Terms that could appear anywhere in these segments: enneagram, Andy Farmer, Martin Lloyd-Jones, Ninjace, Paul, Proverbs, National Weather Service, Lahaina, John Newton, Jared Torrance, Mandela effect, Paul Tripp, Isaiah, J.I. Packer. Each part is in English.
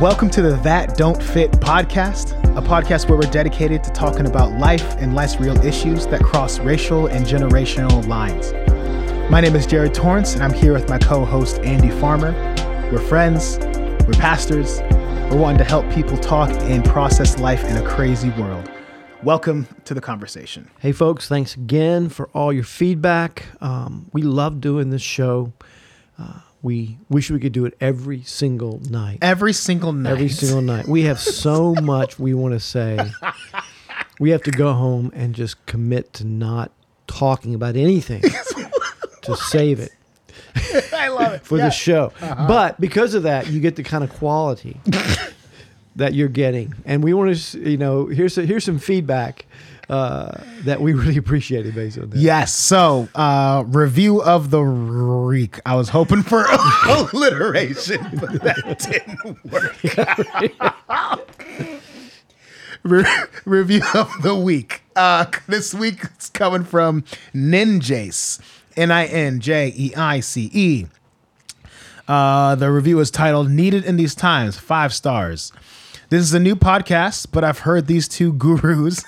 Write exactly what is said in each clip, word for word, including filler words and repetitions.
Welcome to the That Don't Fit podcast, a podcast where we're dedicated to talking about life and life's real issues that cross racial and generational lines. My name is Jared Torrance, and I'm here with my co-host, Andy Farmer. We're friends, we're pastors, we're wanting to help people talk and process life in a crazy world. Welcome to the conversation. Hey folks, thanks again for all your feedback. Um, we love doing this show. Uh, We wish we could do it every single night. Every single night. Every single night. We have so much we want to say. We have to go home and just commit to not talking about anything to save it. I love it. for yeah. the show. Uh-huh. But because of that, you get the kind of quality that you're getting. And we want to, you know, here's a, here's some feedback uh, that we really appreciated based on that. Yes. So, uh, review of the reek. I was hoping for alliteration, but that didn't work. Re- review of the week. Uh, this week it's coming from Ninjace. N I N J E I C E. Uh, the review is titled "Needed in These Times," five stars. This is a new podcast, but I've heard these two gurus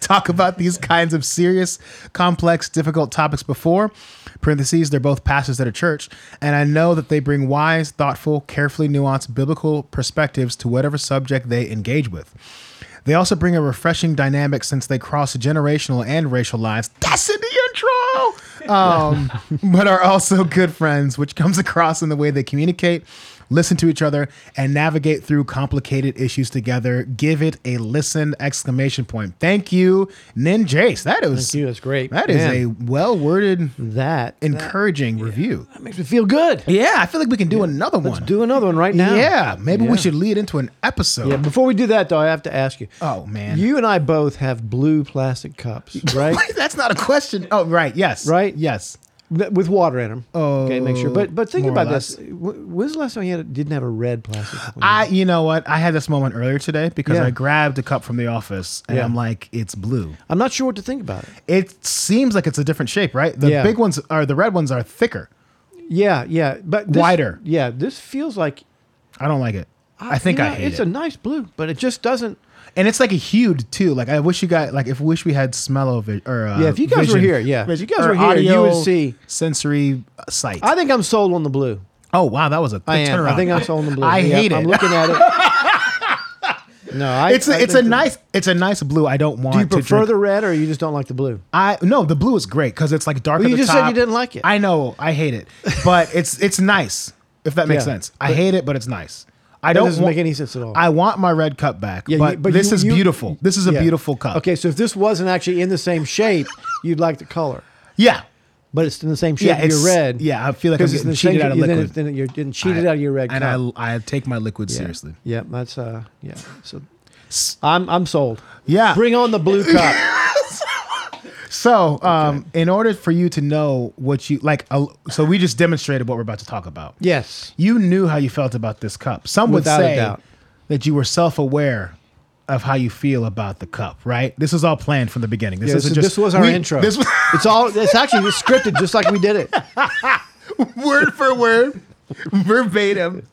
talk about these kinds of serious, complex, difficult topics before. Parentheses, they're both pastors at a church. And I know that they bring wise, thoughtful, carefully nuanced biblical perspectives to whatever subject they engage with. They also bring a refreshing dynamic since they cross generational and racial lines. That's in the intro! Um, but are also good friends, which comes across in the way they communicate, listen to each other, and navigate through complicated issues together. Give it a listen, exclamation point. Thank you, Ninjace. That is, Thank you, that's great. That Man. is a well-worded, that encouraging that, review. Yeah. That makes me feel good. Yeah, I feel like we can do yeah. another one. Let's do another one right now. Yeah, maybe yeah. we should lead into an episode. Yeah, before we do that, though, I have to ask you. Oh, man. You and I both have blue plastic cups, right? That's not a question. Oh, right, yes. Right? Yes. With water in them. Oh, okay, make sure. But but think about this. When's the last time you had a, didn't have a red plastic cup? I, you know what? I had this moment earlier today because yeah. I grabbed a cup from the office and yeah. I'm like, it's blue. I'm not sure what to think about it. It seems like it's a different shape, right? The yeah. big ones are, the red ones are thicker. Yeah, yeah. But this, wider. Yeah, this feels like. I don't like it. I, I think you know, I hate it's it. It's a nice blue, but it just doesn't. And it's like a hued too. Like I wish you guys, like if wish we had smell-o-vision or uh, yeah. If you guys vision, were here, yeah. If you guys were here, you would see sensory sight. I think I'm sold on the blue. Oh wow, that was a I am. turnaround. I think I'm sold on the blue. I yeah, hate I'm, it. I'm looking at it. no, I, it's a, I it's a nice it's a nice blue. I don't want. Do you prefer to drink. the red or you just don't like the blue? I no, the blue is great because it's like dark. Well, at you the just top. said you didn't like it. I know, I hate it, but it's it's nice if that makes yeah, sense. I hate it, but it's nice. I don't doesn't want, make any sense at all. I want my red cup back, yeah, but, you, but this you, is you, beautiful. This is yeah. a beautiful cup. Okay, so if this wasn't actually in the same shape, you'd like the color. Yeah. But it's in the same shape yeah, as your red. Yeah, I feel like I'm getting cheated out of liquid. Then, then you're getting cheated I, out of your red and cup. And I, I take my liquid yeah. seriously. Yeah, that's, uh, yeah. So I'm, I'm sold. Yeah. Bring on the blue cup. So um, okay. in order for you to know what you like, uh, so we just demonstrated what we're about to talk about. Yes. You knew how you felt about this cup. Some Without would say a doubt. that you were self-aware of how you feel about the cup, right? This was all planned from the beginning. This, yeah, this, just, this was our we, intro. This was it's all. It's actually scripted just like we did it. Word for word, verbatim.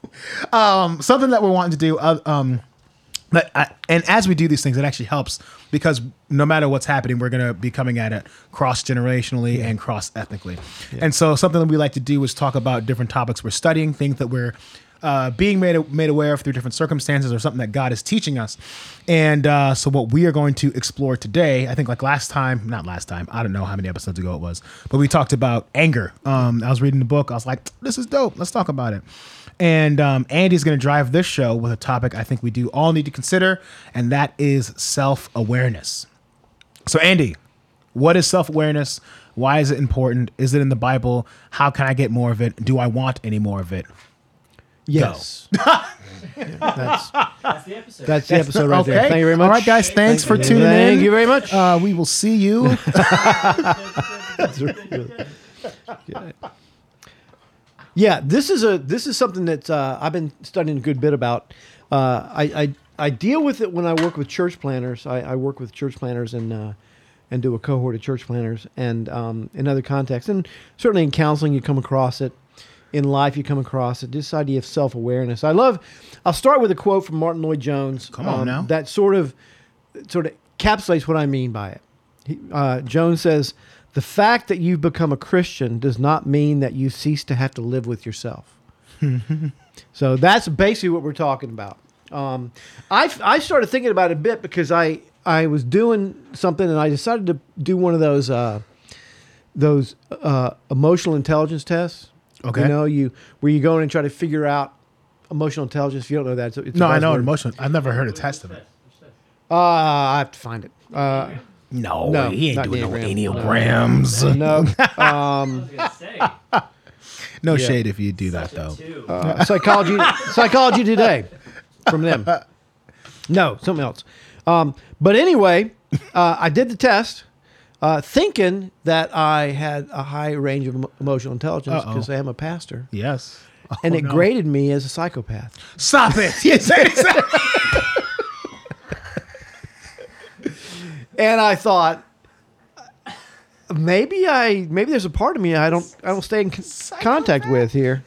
Um, something that we're wanting to do. Uh, um, But I, and as we do these things, it actually helps because no matter what's happening, we're going to be coming at it cross-generationally yeah. and cross-ethnically. Yeah. And so something that we like to do is talk about different topics we're studying, things that we're uh, being made made aware of through different circumstances or something that God is teaching us. And uh, so what we are going to explore today, I think like last time, not last time, I don't know how many episodes ago it was, but we talked about anger. Um, I was reading the book. I was like, this is dope. Let's talk about it. And um, Andy's going to drive this show with a topic I think we do all need to consider, and that is self-awareness. So, Andy, what is self-awareness? Why is it important? Is it in the Bible? How can I get more of it? Do I want any more of it? Yes. that's, that's the episode. That's the episode right okay. there. Thank you very much. All right, guys. Thanks Thank for tuning in. Thank you very much. Uh, we will see you. That's really good. Yeah. Yeah, this is a this is something that uh, I've been studying a good bit about. Uh, I, I I deal with it when I work with church planners. I, I work with church planners and uh, and do a cohort of church planners and um, in other contexts and certainly in counseling you come across it. in life you come across, this idea of self-awareness. I love, I'll start with a quote from Martin Lloyd-Jones. Come on um, now. That sort of, sort of encapsulates what I mean by it. He, uh, Jones says, the fact that you've become a Christian does not mean that you cease to have to live with yourself. So that's basically what we're talking about. Um, I I started thinking about it a bit because I, I was doing something and I decided to do one of those uh, those uh, emotional intelligence tests. Okay, you know you where you go in and try to figure out emotional intelligence. If you don't know that, so it's no, I know emotional. I've never heard a test of it. Uh, I have to find it. Uh, no, no, he ain't doing no enneagrams. No. no. Um, No yeah. shade if you do Such that though. Uh, psychology, psychology today, from them. No, something else. Um, but anyway, uh, I did the test, uh, thinking that I had a high range of emotional intelligence because I am a pastor. Yes, oh, and it no. graded me as a psychopath. Stop it! Yes, and I thought. Maybe I maybe there's a part of me I don't I don't stay in con- contact with here,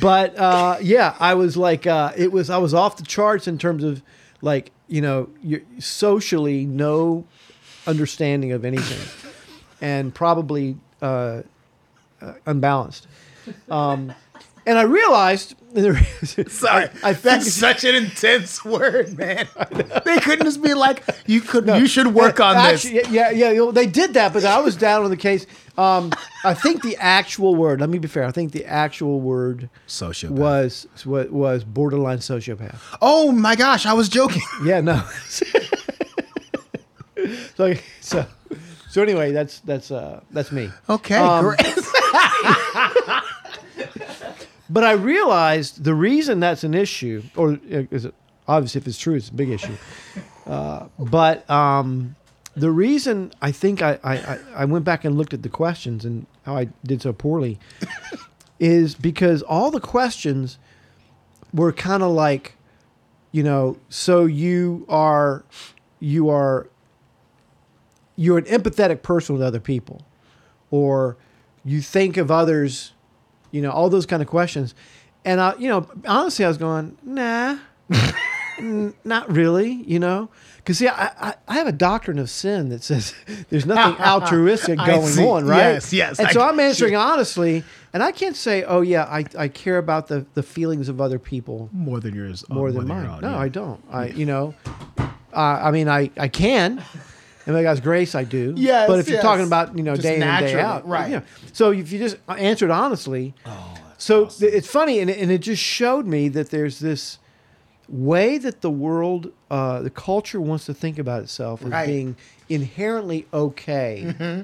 but uh, yeah, I was like uh, it was I was off the charts in terms of like you know you're socially no understanding of anything, and probably uh, uh, unbalanced, um, and I realized. Sorry, I, I that's such an intense word, man. They couldn't just be like, "You could, no, you should work yeah, on actually, this." Yeah, yeah, yeah, they did that, but I was down on the case. Um, I think the actual word. Let me be fair. I think the actual word sociopath was was borderline sociopath. Oh my gosh, I was joking. Yeah, no. so, so, so anyway, that's that's uh, that's me. Okay, um, great. But I realized the reason that's an issue, or is it, obviously if it's true, it's a big issue. Uh, but um, the reason I think I, I, I went back and looked at the questions and how I did so poorly is because all the questions were kind of like, you know, so you are, you are, you're an empathetic person with other people, or you think of others. You know, all those kind of questions. And, I, you know, honestly, I was going, nah, n- not really, you know. Because, see, I, I, I have a doctrine of sin that says there's nothing altruistic going on, right? Yes, yes. And I so I'm answering see. honestly, and I can't say, oh, yeah, I, I care about the, the feelings of other people. More than yours. More oh, than mine. Own, no, yeah. I don't. I You know, uh, I mean, I, I can. And by God's grace, I do. Yes, but if yes. you're talking about, you know, just day in and day out. Right. You know, so if you just answered honestly. Oh, that's so awesome. Th- it's funny, and, and it just showed me that there's this way that the world, uh, the culture wants to think about itself as right. being inherently okay. Mm-hmm.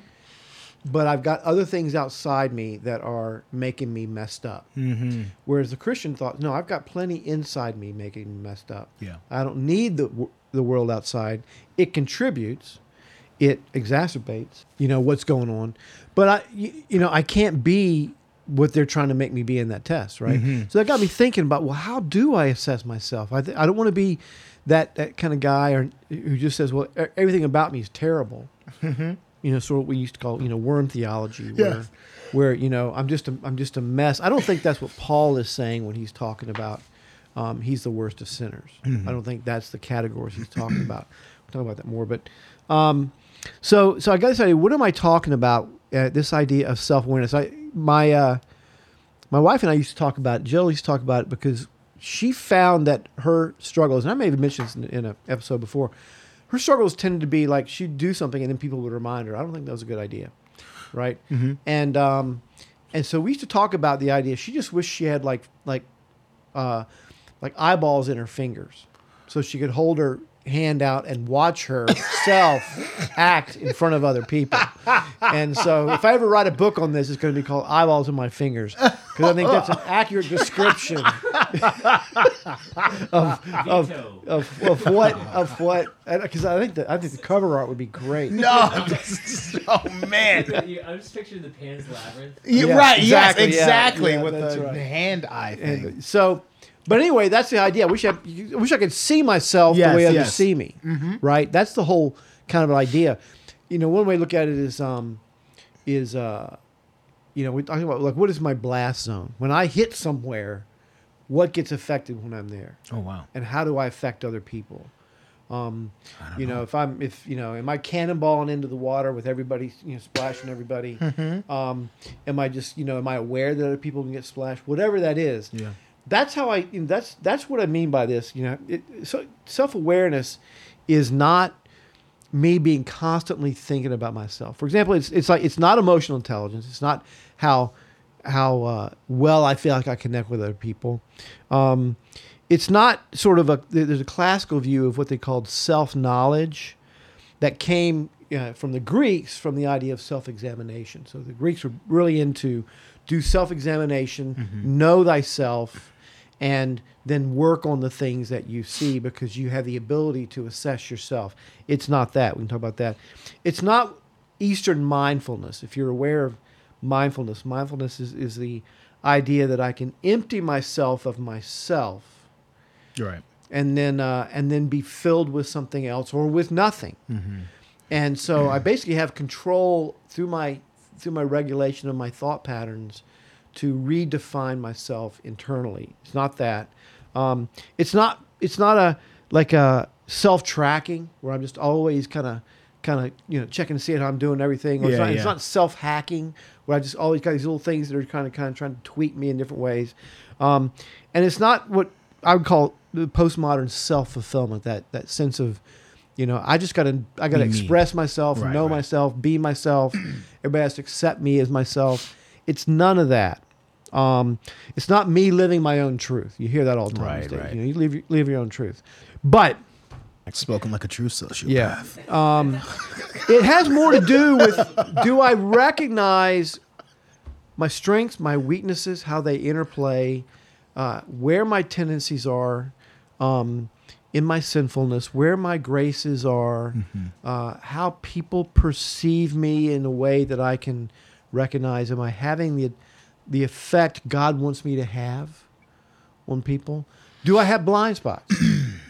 But I've got other things outside me that are making me messed up. Mm-hmm. Whereas the Christian thought, no, I've got plenty inside me making me messed up. Yeah. I don't need the the world outside. It contributes. It exacerbates, you know, what's going on. But, I, you, you know, I can't be what they're trying to make me be in that test, right? Mm-hmm. So that got me thinking about, well, how do I assess myself? I th- I don't want to be that, that kind of guy or, who just says, well, everything about me is terrible. Mm-hmm. You know, sort of what we used to call, you know, worm theology, where, yeah. where you know, I'm just a, I'm just a mess. I don't think that's what Paul is saying when he's talking about um, he's the worst of sinners. Mm-hmm. I don't think that's the categories he's talking about. We'll talk about that more, but... Um, So, so I got this idea. What am I talking about? Uh, this idea of self-awareness. I, my, uh, my wife and I used to talk about it. Jill used to talk about it because she found that her struggles, and I may have mentioned this in, in an episode before, her struggles tended to be like she'd do something and then people would remind her. I don't think that was a good idea, right? Mm-hmm. And um, and so we used to talk about the idea. She just wished she had like like uh, like eyeballs in her fingers, so she could hold her hand out and watch herself act in front of other people. And so if I ever write a book on this, it's going to be called Eyeballs in My Fingers, because I think that's an accurate description of, of, of, of what of what because I think that I think the cover art would be great. No, just, oh man, I'm just picturing the Pan's Labyrinth. Yeah, right, exactly, yes, exactly yeah, with the right. hand eye thing. And so. But anyway, that's the idea. I wish I, I wish I could see myself yes, the way others yes. see me, mm-hmm. right? That's the whole kind of idea. You know, one way to look at it is, um, is uh, you know, we talk about, like, what is my blast zone? When I hit somewhere, what gets affected when I'm there? Oh, wow. And how do I affect other people? Um, you know, know, if I'm, if, you know, am I cannonballing into the water with everybody, you know, splashing everybody? Mm-hmm. Um, am I just, you know, am I aware that other people can get splashed? Whatever that is. Yeah. That's how I, you know, that's, that's what I mean by this. You know, it, so self-awareness is not me being constantly thinking about myself. For example, it's, it's like, it's not emotional intelligence. It's not how, how, uh, well I feel like I connect with other people. Um, It's not sort of a, there's a classical view of what they called self-knowledge that came uh, from the Greeks, from the idea of self-examination. So the Greeks were really into do self-examination, mm-hmm. know thyself, and then work on the things that you see because you have the ability to assess yourself. It's not that. We can talk about that. It's not Eastern mindfulness. If you're aware of mindfulness, mindfulness is, is the idea that I can empty myself of myself. Right, and then uh, and then be filled with something else or with nothing, mm-hmm. and so mm. I basically have control through my through my regulation of my thought patterns to redefine myself internally. It's not that, um, it's not it's not a like a self tracking where I'm just always kind of kind of you know checking to see how I'm doing everything. Or yeah, it's not, yeah. not self hacking where I just always got these little things that are kind of kind of trying to tweak me in different ways, um, and it's not what I would call the postmodern self-fulfillment, that that sense of, you know, I just got to I got to express myself, right, know right. myself, be myself. Everybody has to accept me as myself. It's none of that. Um, it's not me living my own truth. You hear that all the time. Right, right. You know, you live, live your own truth. But spoken like a true sociopath. Yeah. Um, it has more to do with do I recognize my strengths, my weaknesses, how they interplay. Uh, where my tendencies are um, in my sinfulness, where my graces are, mm-hmm. uh, how people perceive me in a way that I can recognize. Am I having the the effect God wants me to have on people? Do I have blind spots?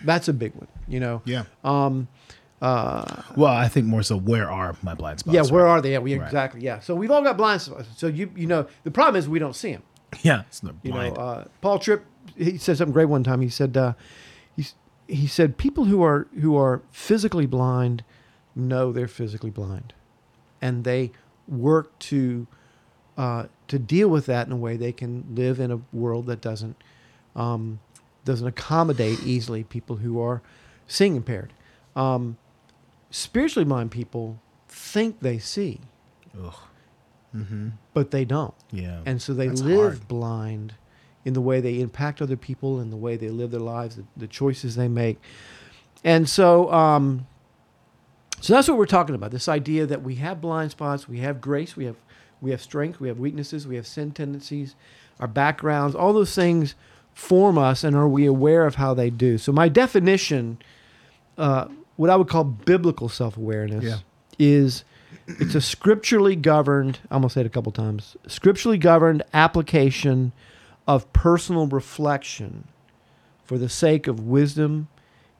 That's a big one, you know? Yeah. Um, uh, well, I think more so, where are my blind spots? Yeah, where right? are they? Yeah, we, right. Exactly, yeah. So we've all got blind spots. So, you you know, the problem is we don't see them. Yeah, it's not you blind. know, uh, Paul Tripp, he said something great one time. He said, uh, he he said, people who are who are physically blind know they're physically blind, and they work to uh, to deal with that in a way they can live in a world that doesn't um, doesn't accommodate easily people who are seeing impaired. Um, spiritually blind people think they see. Ugh. Mm-hmm. But they don't. Yeah. And so they That's live hard. blind in the way they impact other people, in the way they live their lives, the, the choices they make. And so um, so that's what we're talking about, this idea that we have blind spots, we have grace, we have we have strength, we have weaknesses, we have sin tendencies, our backgrounds, all those things form us, and are we aware of how they do? So my definition, uh, what I would call biblical self-awareness, yeah. is... It's a scripturally governed, I almost said it a couple times, scripturally governed application of personal reflection for the sake of wisdom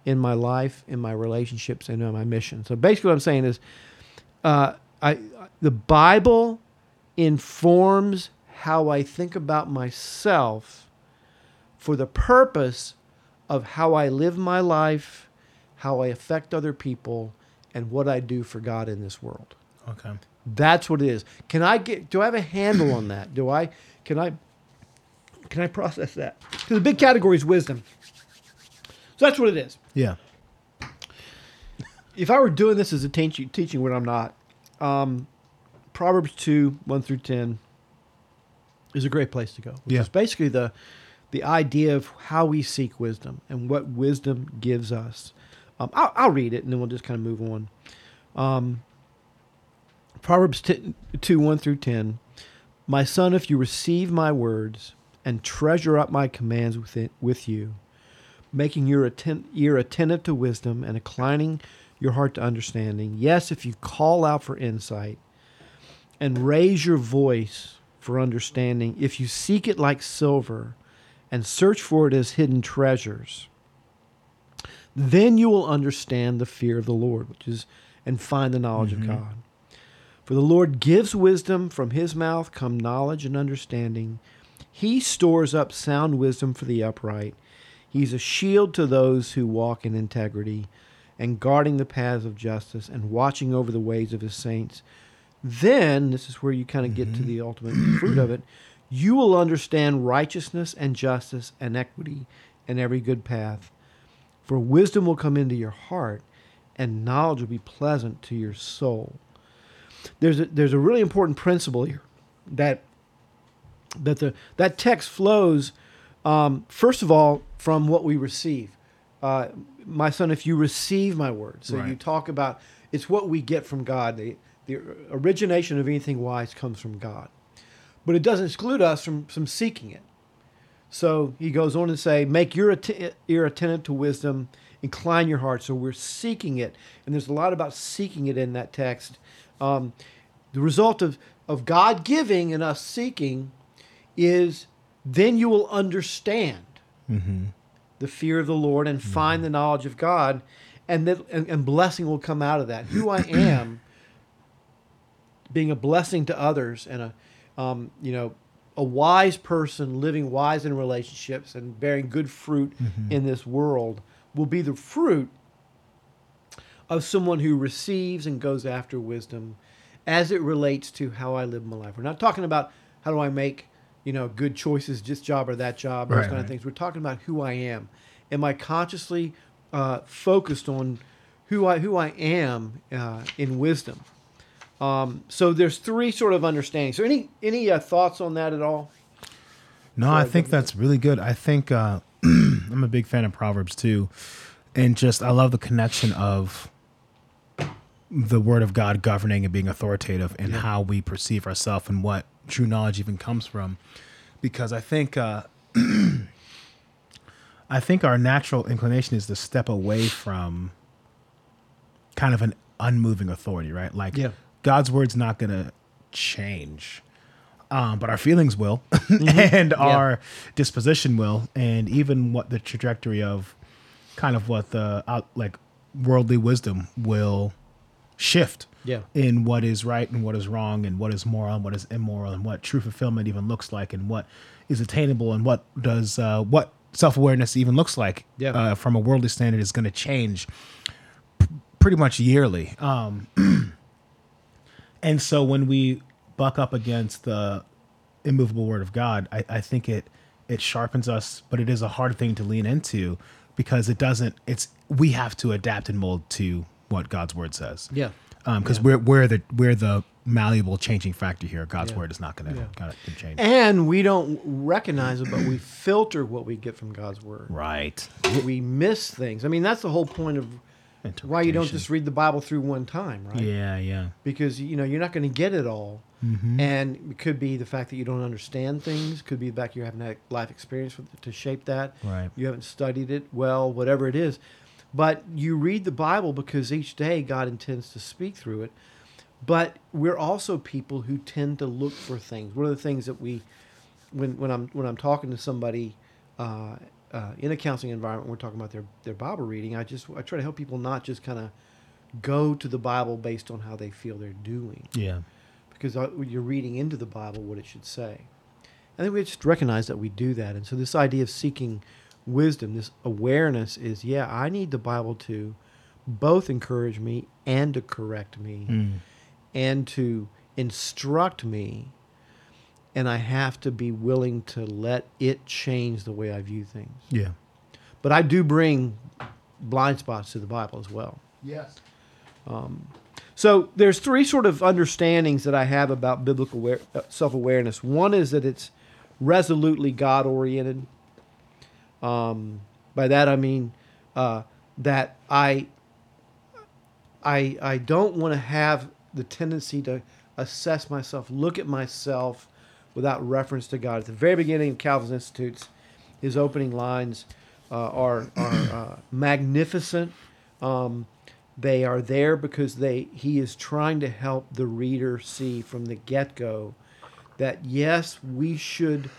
in my life, in my relationships, and in my mission. So basically what I'm saying is uh, I, the Bible informs how I think about myself for the purpose of how I live my life, how I affect other people, and what I do for God in this world. Okay. That's what it is. Can I get, do I have a handle on that? Do I, can I, can I process that? Because the big category is wisdom. So that's what it is. Yeah. If I were doing this as a teaching, teaching when I'm not, um, Proverbs two, one through ten is a great place to go. Which yeah. is basically the, the idea of how we seek wisdom and what wisdom gives us. Um, I'll, I'll read it, and then we'll just kind of move on. Um, Proverbs two, one through ten. My son, if you receive my words and treasure up my commands with, it, with you, making your atten- ear attentive to wisdom and inclining your heart to understanding, yes, if you call out for insight and raise your voice for understanding, if you seek it like silver and search for it as hidden treasures, then you will understand the fear of the Lord, which is, and find the knowledge mm-hmm. of God. For the Lord gives wisdom, from his mouth come knowledge and understanding. He stores up sound wisdom for the upright. He's a shield to those who walk in integrity, and guarding the paths of justice, and watching over the ways of his saints. Then, this is where you kind of get mm-hmm. to the ultimate fruit of it, you will understand righteousness and justice and equity and every good path. For wisdom will come into your heart, and knowledge will be pleasant to your soul. There's a, there's a really important principle here that that the that text flows, um, first of all, from what we receive. Uh, my son, if you receive my word, so right. you talk about, it's what we get from God. The, the origination of anything wise comes from God. But it doesn't exclude us from, from seeking it. So he goes on to say, make your att- ear attentive to wisdom, incline your heart. So we're seeking it. And there's a lot about seeking it in that text. Um, the result of, of God giving and us seeking is then you will understand mm-hmm. the fear of the Lord and mm-hmm. find the knowledge of God, and, that, and, and blessing will come out of that. Who I am, being a blessing to others, and a um, you know a wise person living wise in relationships and bearing good fruit mm-hmm. in this world will be the fruit of someone who receives and goes after wisdom as it relates to how I live my life. We're not talking about how do I make, you know, good choices, this job or that job, right, those kind right. of things. We're talking about who I am. Am I consciously uh, focused on who I who I am uh, in wisdom? Um, so there's three sort of understandings. So any any uh, thoughts on that at all? No, I think that's really good. I think uh, I'm a big fan of Proverbs too. And just, I love the connection of the word of God governing and being authoritative and yeah. how we perceive ourselves and what true knowledge even comes from. Because I think uh, I think our natural inclination is to step away from kind of an unmoving authority, right? Like yeah. God's word's not going to change, um, but our feelings will mm-hmm. and yeah. our disposition will, and even what the trajectory of kind of what the uh, like worldly wisdom will shift yeah. in what is right and what is wrong and what is moral and what is immoral and what true fulfillment even looks like and what is attainable and what does uh, what self-awareness even looks like yeah. uh, from a worldly standard is going to change p- pretty much yearly. Um, and so when we buck up against the immovable word of God, I, I think it it sharpens us, but it is a hard thing to lean into. Because it doesn't, it's, we have to adapt and mold to what God's word says. Yeah. Um, because yeah. we're we're the we're the malleable changing factor here. God's yeah. word is not going to yeah. change. And we don't recognize it, but we filter what we get from God's word. Right. We miss things. I mean, that's the whole point of why you don't just read the Bible through one time, right? Yeah, yeah. Because you know you're not going to get it all, mm-hmm. and it could be the fact that you don't understand things. Could be the fact you haven't had life experience to shape that. Right. You haven't studied it well, whatever it is. But you read the Bible because each day God intends to speak through it. But we're also people who tend to look for things. One of the things that we, when when I'm when I'm talking to somebody. Uh, Uh, in a counseling environment, we're talking about their, their Bible reading. I just I try to help people not just kind of go to the Bible based on how they feel they're doing. Yeah, because I, you're reading into the Bible what it should say. I think we just recognize that we do that, and so this idea of seeking wisdom, this awareness is, yeah, I need the Bible to both encourage me and to correct me mm. and to instruct me. And I have to be willing to let it change the way I view things. Yeah. But I do bring blind spots to the Bible as well. Yes. Um, so there's three sort of understandings that I have about biblical aware, uh, self-awareness. One is that it's resolutely God-oriented. Um, by that I mean uh, that I, I, I don't want to have the tendency to assess myself, look at myself, without reference to God. At the very beginning of Calvin's Institutes, his opening lines uh, are, are uh, magnificent. Um, they are there because they he is trying to help the reader see from the get-go that, yes, we should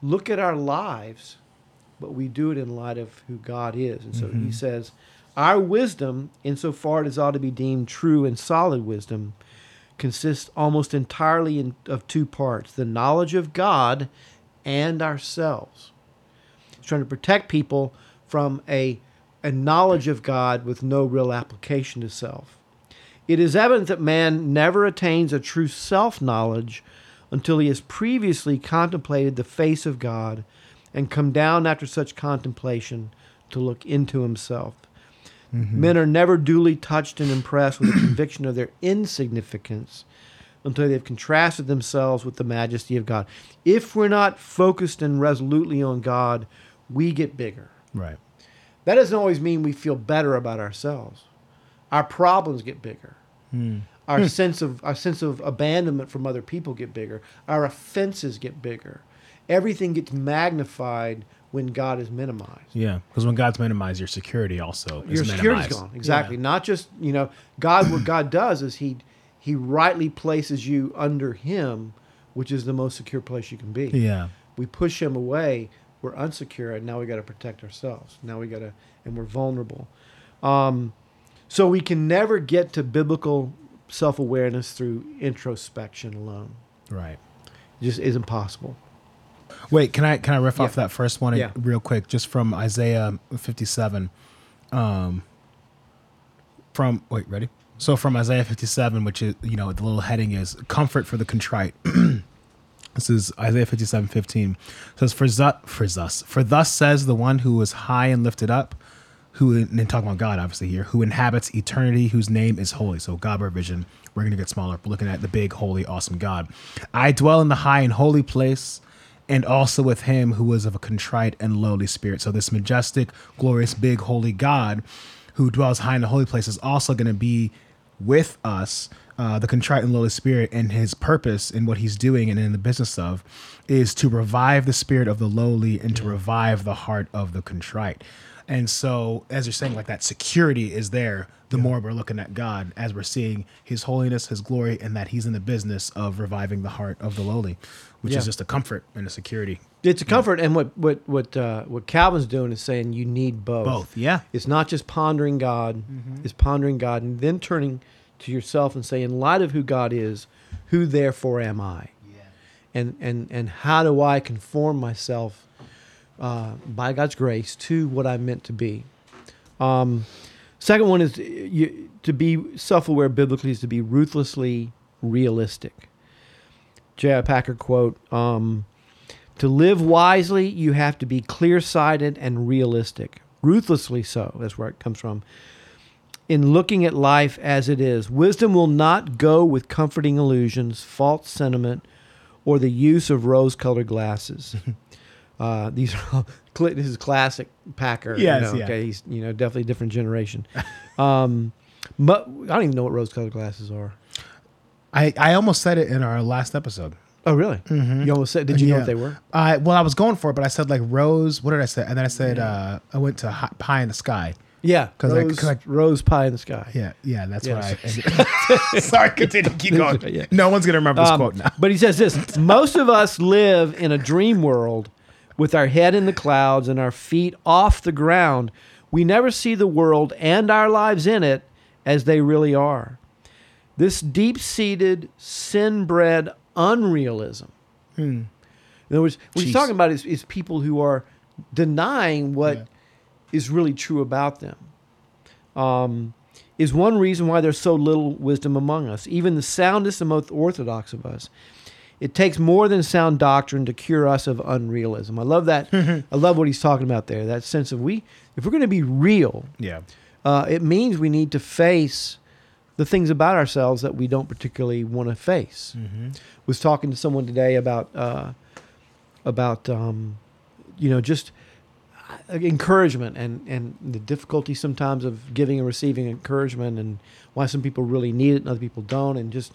look at our lives, but we do it in light of who God is. And so mm-hmm. he says, our wisdom, insofar as ought to be deemed true and solid wisdom, consists almost entirely in, of two parts, the knowledge of God and ourselves. It's trying to protect people from a, a knowledge of God with no real application to self. It is evident that man never attains a true self-knowledge until he has previously contemplated the face of God and come down after such contemplation to look into himself. Mm-hmm. Men are never duly touched and impressed with a conviction of their insignificance until they've contrasted themselves with the majesty of God. If we're not focused and resolutely on God, we get bigger. Right. That doesn't always mean we feel better about ourselves. Our problems get bigger. Mm. Our mm. sense of our sense of abandonment from other people get bigger. Our offenses get bigger. Everything gets magnified when God is minimized. Yeah, because when God's minimized, your security also is your minimized. Your security's gone, exactly. Yeah. Not just, you know, God, what God does is he he rightly places you under him, which is the most secure place you can be. Yeah. We push him away, we're unsecure, and now we got to protect ourselves. Now we got to, and we're vulnerable. Um, so we can never get to biblical self-awareness through introspection alone. Right. It just isn't possible. Wait, can I can I riff yeah. off that first one yeah. real quick, just from Isaiah fifty-seven? Um, from wait, ready? So from Isaiah fifty-seven, which is, you know, the little heading is comfort for the contrite. This is Isaiah fifty-seven fifteen. It says, for, zu- for thus for thus says the one who is high and lifted up, who, and talking about God obviously here, who inhabits eternity, whose name is holy. So God, our vision, we're going to get smaller. We're looking at the big, holy, awesome God. I dwell in the high and holy place, and also with him who was of a contrite and lowly spirit. So this majestic, glorious, big, holy God who dwells high in the holy place is also going to be with us. Uh, the contrite and lowly spirit, and his purpose in what he's doing and in the business of is to revive the spirit of the lowly and to revive the heart of the contrite. And so, as you're saying, like, that security is there the yeah. more we're looking at God, as we're seeing his holiness, his glory, and that he's in the business of reviving the heart of the lowly, which yeah. is just a comfort and a security. It's a comfort. Yeah. And what what what uh, what Calvin's doing is saying you need both. Both, yeah. It's not just pondering God. Mm-hmm. It's pondering God and then turning to yourself and saying, in light of who God is, who therefore am I? Yeah. And, and, and how do I conform myself Uh, by God's grace, to what I'm meant to be. Um, second one is to, you, to be self-aware biblically is to be ruthlessly realistic. J I. Packer quote, um, to live wisely, you have to be clear-sighted and realistic. Ruthlessly so, that's where it comes from. In looking at life as it is, wisdom will not go with comforting illusions, false sentiment, or the use of rose-colored glasses. Uh, these are this is classic Packer. Yes, you know, yeah. Okay, he's, you know, definitely a different generation. Um, but I don't even know what rose-colored glasses are. I, I almost said it in our last episode. Oh, really? Mm-hmm. You almost said? Did you yeah. know what they were? I well, I was going for it, but I said like rose. What did I say? And then I said yeah. uh, I went to hot pie in the sky. Yeah, because rose, like, rose pie in the sky. Yeah, yeah, that's yes. what I. Sorry, continue. Keep going. Right, yeah. No one's gonna remember this um, quote now. But he says this: most of us live in a dream world. With our head in the clouds and our feet off the ground, we never see the world and our lives in it as they really are. This deep-seated, sin-bred unrealism. Hmm. In other words, what he's talking about is, is people who are denying what yeah. is really true about them. Um, is one reason why there's so little wisdom among us, even the soundest and most orthodox of us. It takes more than sound doctrine to cure us of unrealism. I love that. I love what he's talking about there. That sense of we, if we're going to be real, yeah, uh, it means we need to face the things about ourselves that we don't particularly want to face. Mm-hmm. Was talking to someone today about uh, about um, you know, just encouragement and and the difficulty sometimes of giving and receiving encouragement and why some people really need it and other people don't, and just.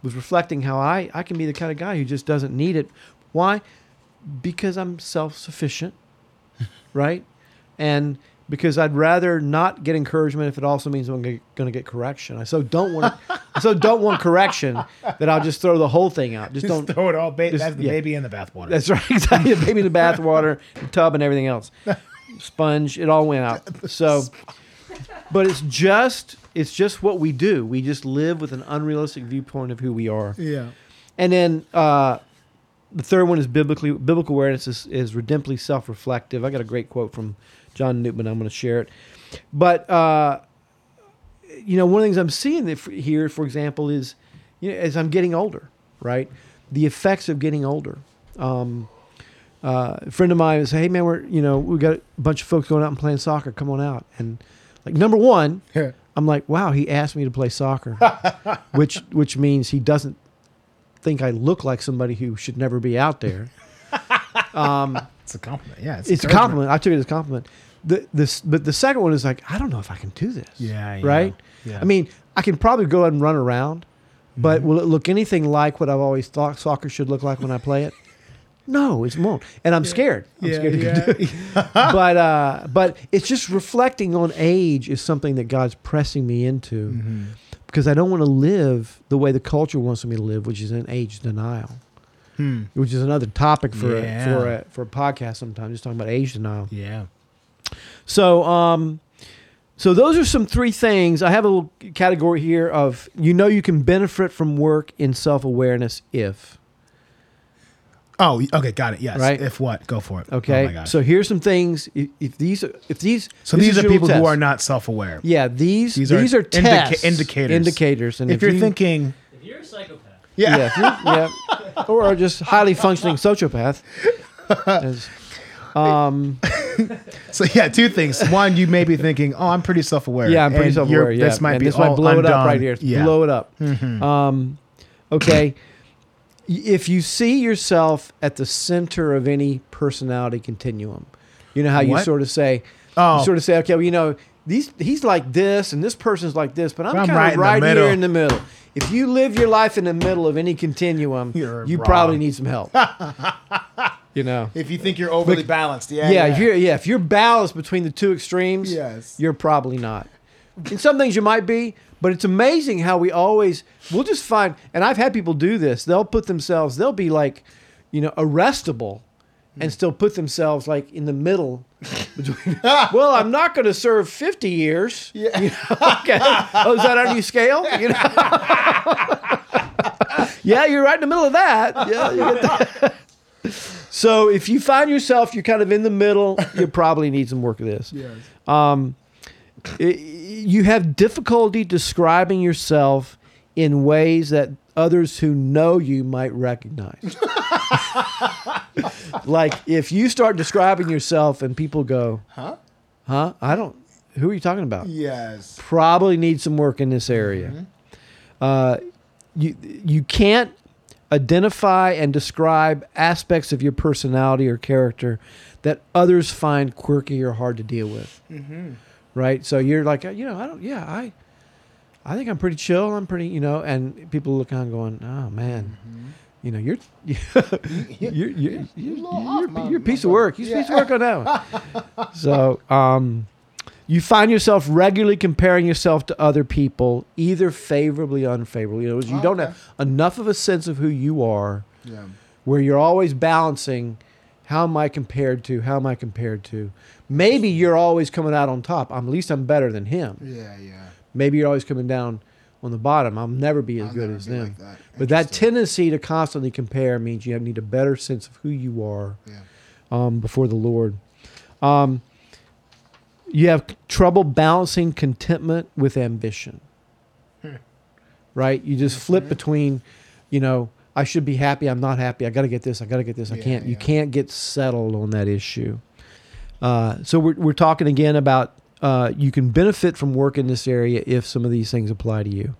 Was reflecting how I, I can be the kind of guy who just doesn't need it. Why? Because I'm self-sufficient, right? And because I'd rather not get encouragement if it also means I'm going to get correction. I so don't want I so don't want correction that I'll just throw the whole thing out. Just, just don't throw it all. Ba- just, that's the yeah. baby in the bathwater. That's right. Exactly. The baby in the bathwater, the tub, and everything else. Sponge. It all went out. So, but it's just. it's just what we do. We just live with an unrealistic viewpoint of who we are. Yeah. And then uh, the third one is biblically biblical awareness is, is redemptively self-reflective. I got a great quote from John Newton. I'm going to share it. But, uh, you know, one of the things I'm seeing here, for example, is, you know, as I'm getting older, right, the effects of getting older. Um, uh, a friend of mine was, hey, man, we're, you know, we got a bunch of folks going out and playing soccer. Come on out. And, like, number one, yeah. I'm like, wow, he asked me to play soccer, which which means he doesn't think I look like somebody who should never be out there. Um, it's a compliment. Yeah, it's, it's a compliment. I took it as a compliment. The, this, but the second one is like, I don't know if I can do this. Yeah, yeah. Right? Yeah. I mean, I can probably go out and run around, but mm-hmm. will it look anything like what I've always thought soccer should look like when I play it? No, it won't. And I'm yeah. scared. I'm yeah, scared to yeah. do it. But, uh, but it's just reflecting on age is something that God's pressing me into mm-hmm. because I don't want to live the way the culture wants me to live, which is an age denial. Hmm. Which is another topic for yeah. a, for a, for a podcast sometime, just talking about age denial. Yeah. So, um, so those are some three things. I have a little category here of, you know, you can benefit from work in self-awareness if. Oh, okay, got it. Yes. Right? If what? Go for it. Okay. Oh my gosh. So here's some things. If, if these, if these, so these are people test. who are not self-aware. Yeah. These these are, these are tests, indica- indicators. Indicators. And if, if you're you, thinking, if you're a psychopath. Yeah. yeah, if you, yeah. Or just highly functioning sociopath. As, um, so yeah, two things. One, you may be thinking, "Oh, I'm pretty self-aware." Yeah, I'm pretty and self-aware. Yeah, this might and be this all might blow undone. it up right here. Yeah. Blow it up. Mm-hmm. Um, okay, if you see yourself at the center of any personality continuum, you know how what? you sort of say, oh. you sort of say, "Okay, well, you know, these he's like this, and this person's like this, but I'm, I'm kind right of right in here in the middle." If you live your life in the middle of any continuum, you're you wrong. probably need some help. You know, if you think you're overly but, balanced, yeah, yeah, yeah. If you're, yeah, if you're balanced between the two extremes, yes. you're probably not. In some things you might be, but it's amazing how we always we'll just find. And I've had people do this. They'll put themselves. They'll be like, you know, arrestable, mm. and still put themselves like in the middle. Between, well, I'm not going to serve fifty years. Yeah. You know, okay. Oh, is that our new scale? You know? Yeah, you're right in the middle of that. Yeah, you get that. So if you find yourself, you're kind of in the middle, you probably need some work of this. Yes. Um, it, you have difficulty describing yourself in ways that others who know you might recognize. Like if you start describing yourself and people go, huh? Huh? I don't, who are you talking about? Yes. Probably need some work in this area. Mm-hmm. Uh, you you can't identify and describe aspects of your personality or character that others find quirky or hard to deal with. Mm-hmm. Right? So you're like, you know, I don't, yeah, I I think I'm pretty chill. I'm pretty, you know, and people look on going, oh, man, mm-hmm. you know, you're, you're, you're, you're, you're, you're a piece of work. You're a piece of work on that one. So um, you find yourself regularly comparing yourself to other people, either favorably or unfavorably. You know, you oh, don't okay. have enough of a sense of who you are yeah. where you're always balancing, how am I compared to, how am I compared to. Maybe you're always coming out on top. I'm, at least I'm better than him. Yeah, yeah. Maybe you're always coming down on the bottom. I'll never be as I'll good as them. Like that. But that tendency to constantly compare means you need a better sense of who you are yeah. um, before the Lord. Um You have trouble balancing contentment with ambition, right? You just flip between, you know, I should be happy, I'm not happy, I got to get this, I got to get this, I yeah, can't. Yeah. You can't get settled on that issue. Uh, so we're we're talking again about uh, you can benefit from work in this area if some of these things apply to you.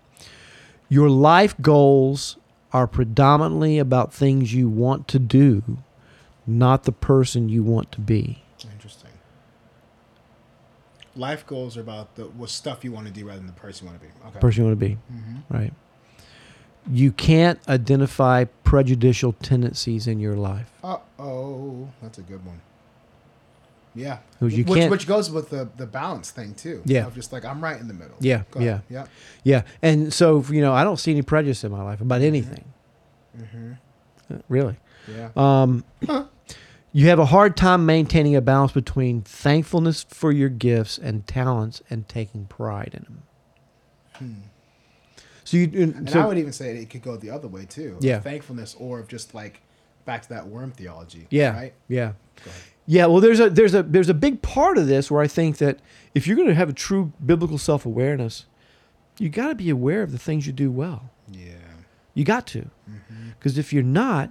Your life goals are predominantly about things you want to do, not the person you want to be. Life goals are about the what stuff you want to do rather than the person you want to be. Okay. Person you want to be, mm-hmm. right? You can't identify prejudicial tendencies in your life. Uh oh, that's a good one. Yeah, you which, can't, which goes with the, the balance thing too. Yeah, I'm just like I'm right in the middle. Yeah, Go yeah, ahead. yeah, yeah. And so you know, I don't see any prejudice in my life about anything. Mm-hmm. Uh, really? Yeah. Um. Huh. You have a hard time maintaining a balance between thankfulness for your gifts and talents and taking pride in them. Hmm. So you, and, and so, I would even say it could go the other way too. Yeah. Like thankfulness, or just like back to that worm theology. Yeah. Right? Yeah. Go ahead. Yeah. Well, there's a there's a there's a big part of this where I think that if you're going to have a true biblical self-awareness, you got to be aware of the things you do well. Yeah. You got to, because mm-hmm. if you're not,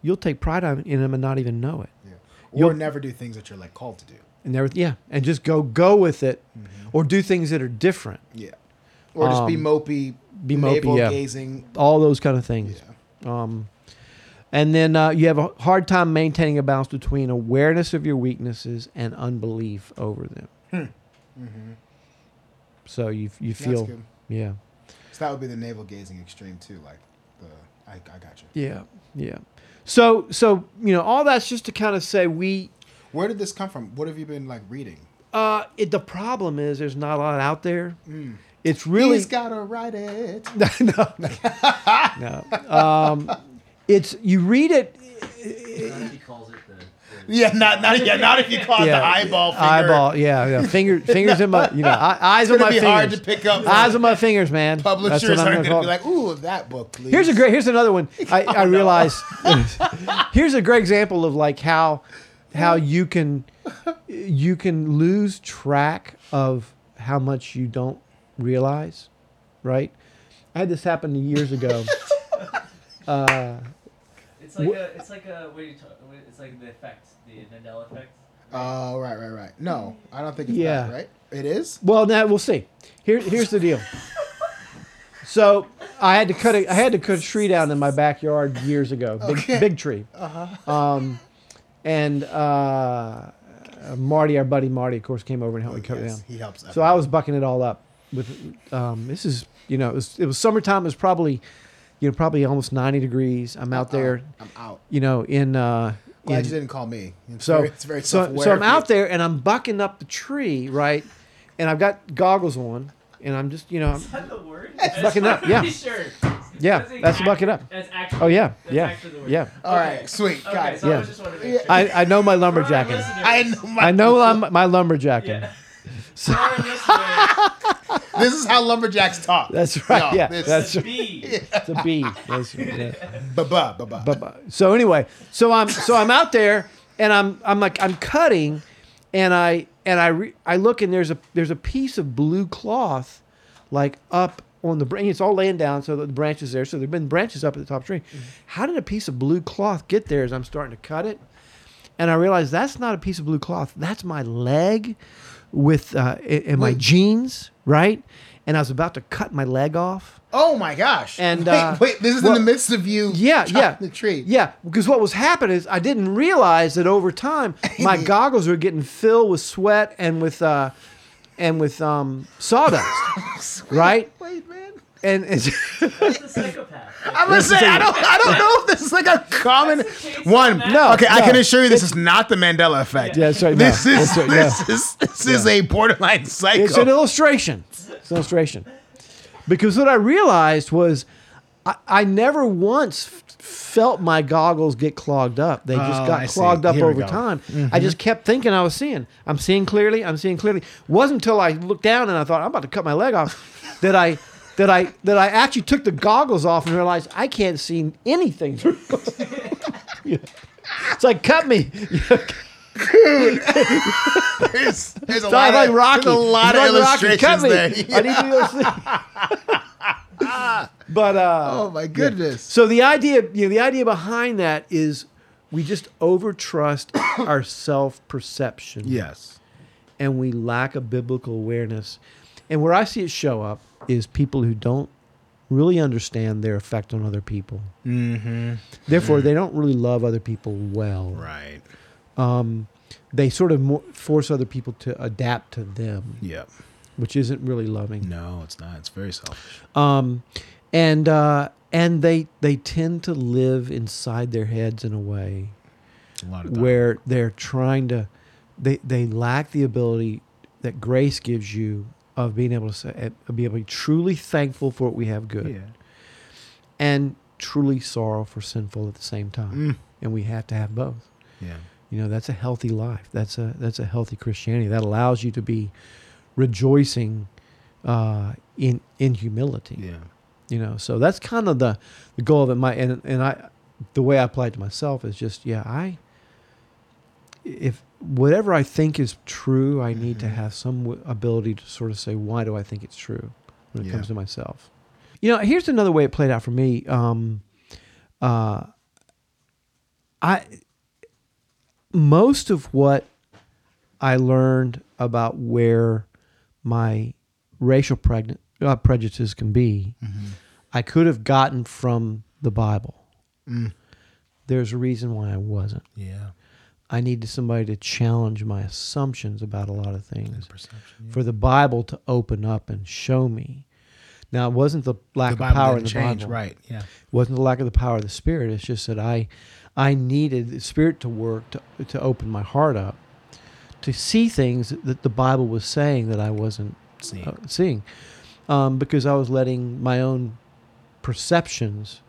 you'll take pride in them and not even know it. Yeah. Or you'll never do things that you're like called to do. And never, yeah, and just go go with it, mm-hmm. or do things that are different. Yeah. Or just um, be mopey, be mopey, yeah. gazing, all those kind of things. Yeah. Um, and then uh, you have a hard time maintaining a balance between awareness of your weaknesses and unbelief over them. Hmm. Mm-hmm. So you you feel, That's good. yeah. So that would be the navel gazing extreme too, like the I, I got you. Yeah, yeah. So so you know all that's just to kind of say we. Where did this come from? What have you been like reading? Uh, it, the problem is there's not a lot out there. Mm. It's really... He's got to write it. no, no. no. Um, it's... You read it... Not if he calls it the... the yeah, not, not, yeah, not if you call yeah. it the eyeball finger. Eyeball, yeah. yeah. Finger, fingers in my... You know, eyes on my fingers. It's going to be hard to pick up. Eyes on my fingers, man. Publishers are going to be like, ooh, that book, please. Here's a great... Here's another one. I, oh, I realized... No. Here's a great example of like how how you can you can lose track of how much you don't realize, right? I had this happen years ago. uh, it's like wh- a, it's like a, what do you talk? It's like the effect, the Mandela effect. Right? Oh, right, right, right. No, I don't think it's yeah. that, right? It is. Well, now we'll see. Here, here's the deal. So I had to cut a, I had to cut a tree down in my backyard years ago. Big, okay. big tree. Uh-huh. Um, and uh, Marty, our buddy Marty, of course, came over and helped oh, me cut yes. it down. He helps. Everyone. So I was bucking it all up. With um, this is you know it was, it was summertime. It was probably you know probably almost ninety degrees. I'm out I'm there. Out. I'm out. You know in. Uh, Glad in, you didn't call me. It's so very, it's very so, so I'm out there and I'm bucking up the tree, right, and I've got goggles on and I'm just you know. Is that the word? Bucking up. Yeah. Sure. Yeah, that's, that's act, bucking up. That's actually, oh yeah, that's yeah, yeah. All okay. right, sweet, got okay, it. So yeah. I, was just to make sure. I I know my lumberjacking. I know my, I know I'm, my lumberjacking. Yeah. So, this is how lumberjacks talk. That's right. No, yeah, it's, that's a bee. It's a bee. That's, yeah. Ba-ba, ba-ba. Ba-ba. So anyway, so I'm so I'm out there and I'm I'm like I'm cutting, and I and I re, I look and there's a there's a piece of blue cloth, like up on the branch. It's all laying down, so the branch is there. So there've been branches up at the top of the tree. Mm-hmm. How did a piece of blue cloth get there? As I'm starting to cut it, and I realized that's not a piece of blue cloth. That's my leg. With uh, in my Wait. jeans, right? And I was about to cut my leg off. Oh my gosh! And wait, uh, wait this is well, in the midst of you yeah, chopping yeah, the tree. Yeah, because what was happening is I didn't realize that over time my goggles were getting filled with sweat and with uh, and with um, sawdust, right? Wait, man. And, and that's a psychopath. I'm gonna say I don't I don't know if this is like a common one. No, okay, no. I can assure you this is not the Mandela effect. Yeah, that's right. This no. is right, this no. is this yeah. is a borderline psycho. It's an illustration. It's an illustration. Because what I realized was I, I never once f- felt my goggles get clogged up. They just oh, got I clogged see. up Here over time. Mm-hmm. I just kept thinking I was seeing. I'm seeing clearly. I'm seeing clearly. It wasn't until I looked down and I thought I'm about to cut my leg off that I. That I that I actually took the goggles off and realized I can't see anything. yeah. It's like cut me. Dude, there's, there's, a lot like of, Rocky. there's a lot it's of like illustrations there. Yeah. I need to see. but uh, oh my goodness! Yeah. So the idea, you know, the idea behind that is we just overtrust our self-perception. Yes, and we lack a biblical awareness, and where I see it show up. Is people who don't really understand their effect on other people. Mm-hmm. Therefore, mm-hmm. they don't really love other people well. Right. Um, they sort of mo- force other people to adapt to them. Yep. Which isn't really loving. No, it's not. It's very selfish. Um, and uh, and they they tend to live inside their heads in a way a lot of where they're trying to. They they lack the ability that grace gives you. Of being able to say, be able to be truly thankful for what we have good, yeah. and truly sorrow for sinful at the same time, mm. and we have to have both. Yeah, you know that's a healthy life. That's a that's a healthy Christianity that allows you to be rejoicing uh, in in humility. Yeah. You know, so that's kind of the, the goal of it. My and and I, the way I apply it to myself is just yeah I. If whatever I think is true, I mm-hmm. need to have some ability to sort of say, why do I think it's true when it yeah. comes to myself? You know, here's another way it played out for me. Um, uh, I most of what I learned about where my racial pregn- uh, prejudices can be, mm-hmm. I could have gotten from the Bible. Mm. There's a reason why I wasn't. Yeah. I needed somebody to challenge my assumptions about a lot of things yeah. for the Bible to open up and show me. Now, it wasn't the lack the of power in the change, Bible. Right, yeah. It wasn't the lack of the power of the Spirit. It's just that I I needed the Spirit to work to, to open my heart up to see things that the Bible was saying that I wasn't seeing, uh, seeing. Um, because I was letting my own perceptions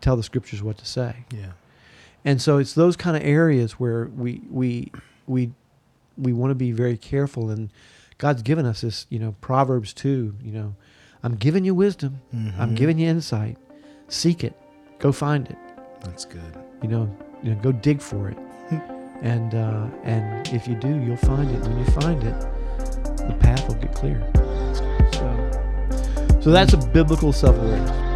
tell the Scriptures what to say. Yeah. And so it's those kind of areas where we we we we want to be very careful. And God's given us this, you know, Proverbs two, you know, I'm giving you wisdom. Mm-hmm. I'm giving you insight. Seek it. Go find it. That's good. You know, you know, go dig for it. and uh, and if you do, you'll find it. When you find it, the path will get clear. So, so that's a biblical self-awareness.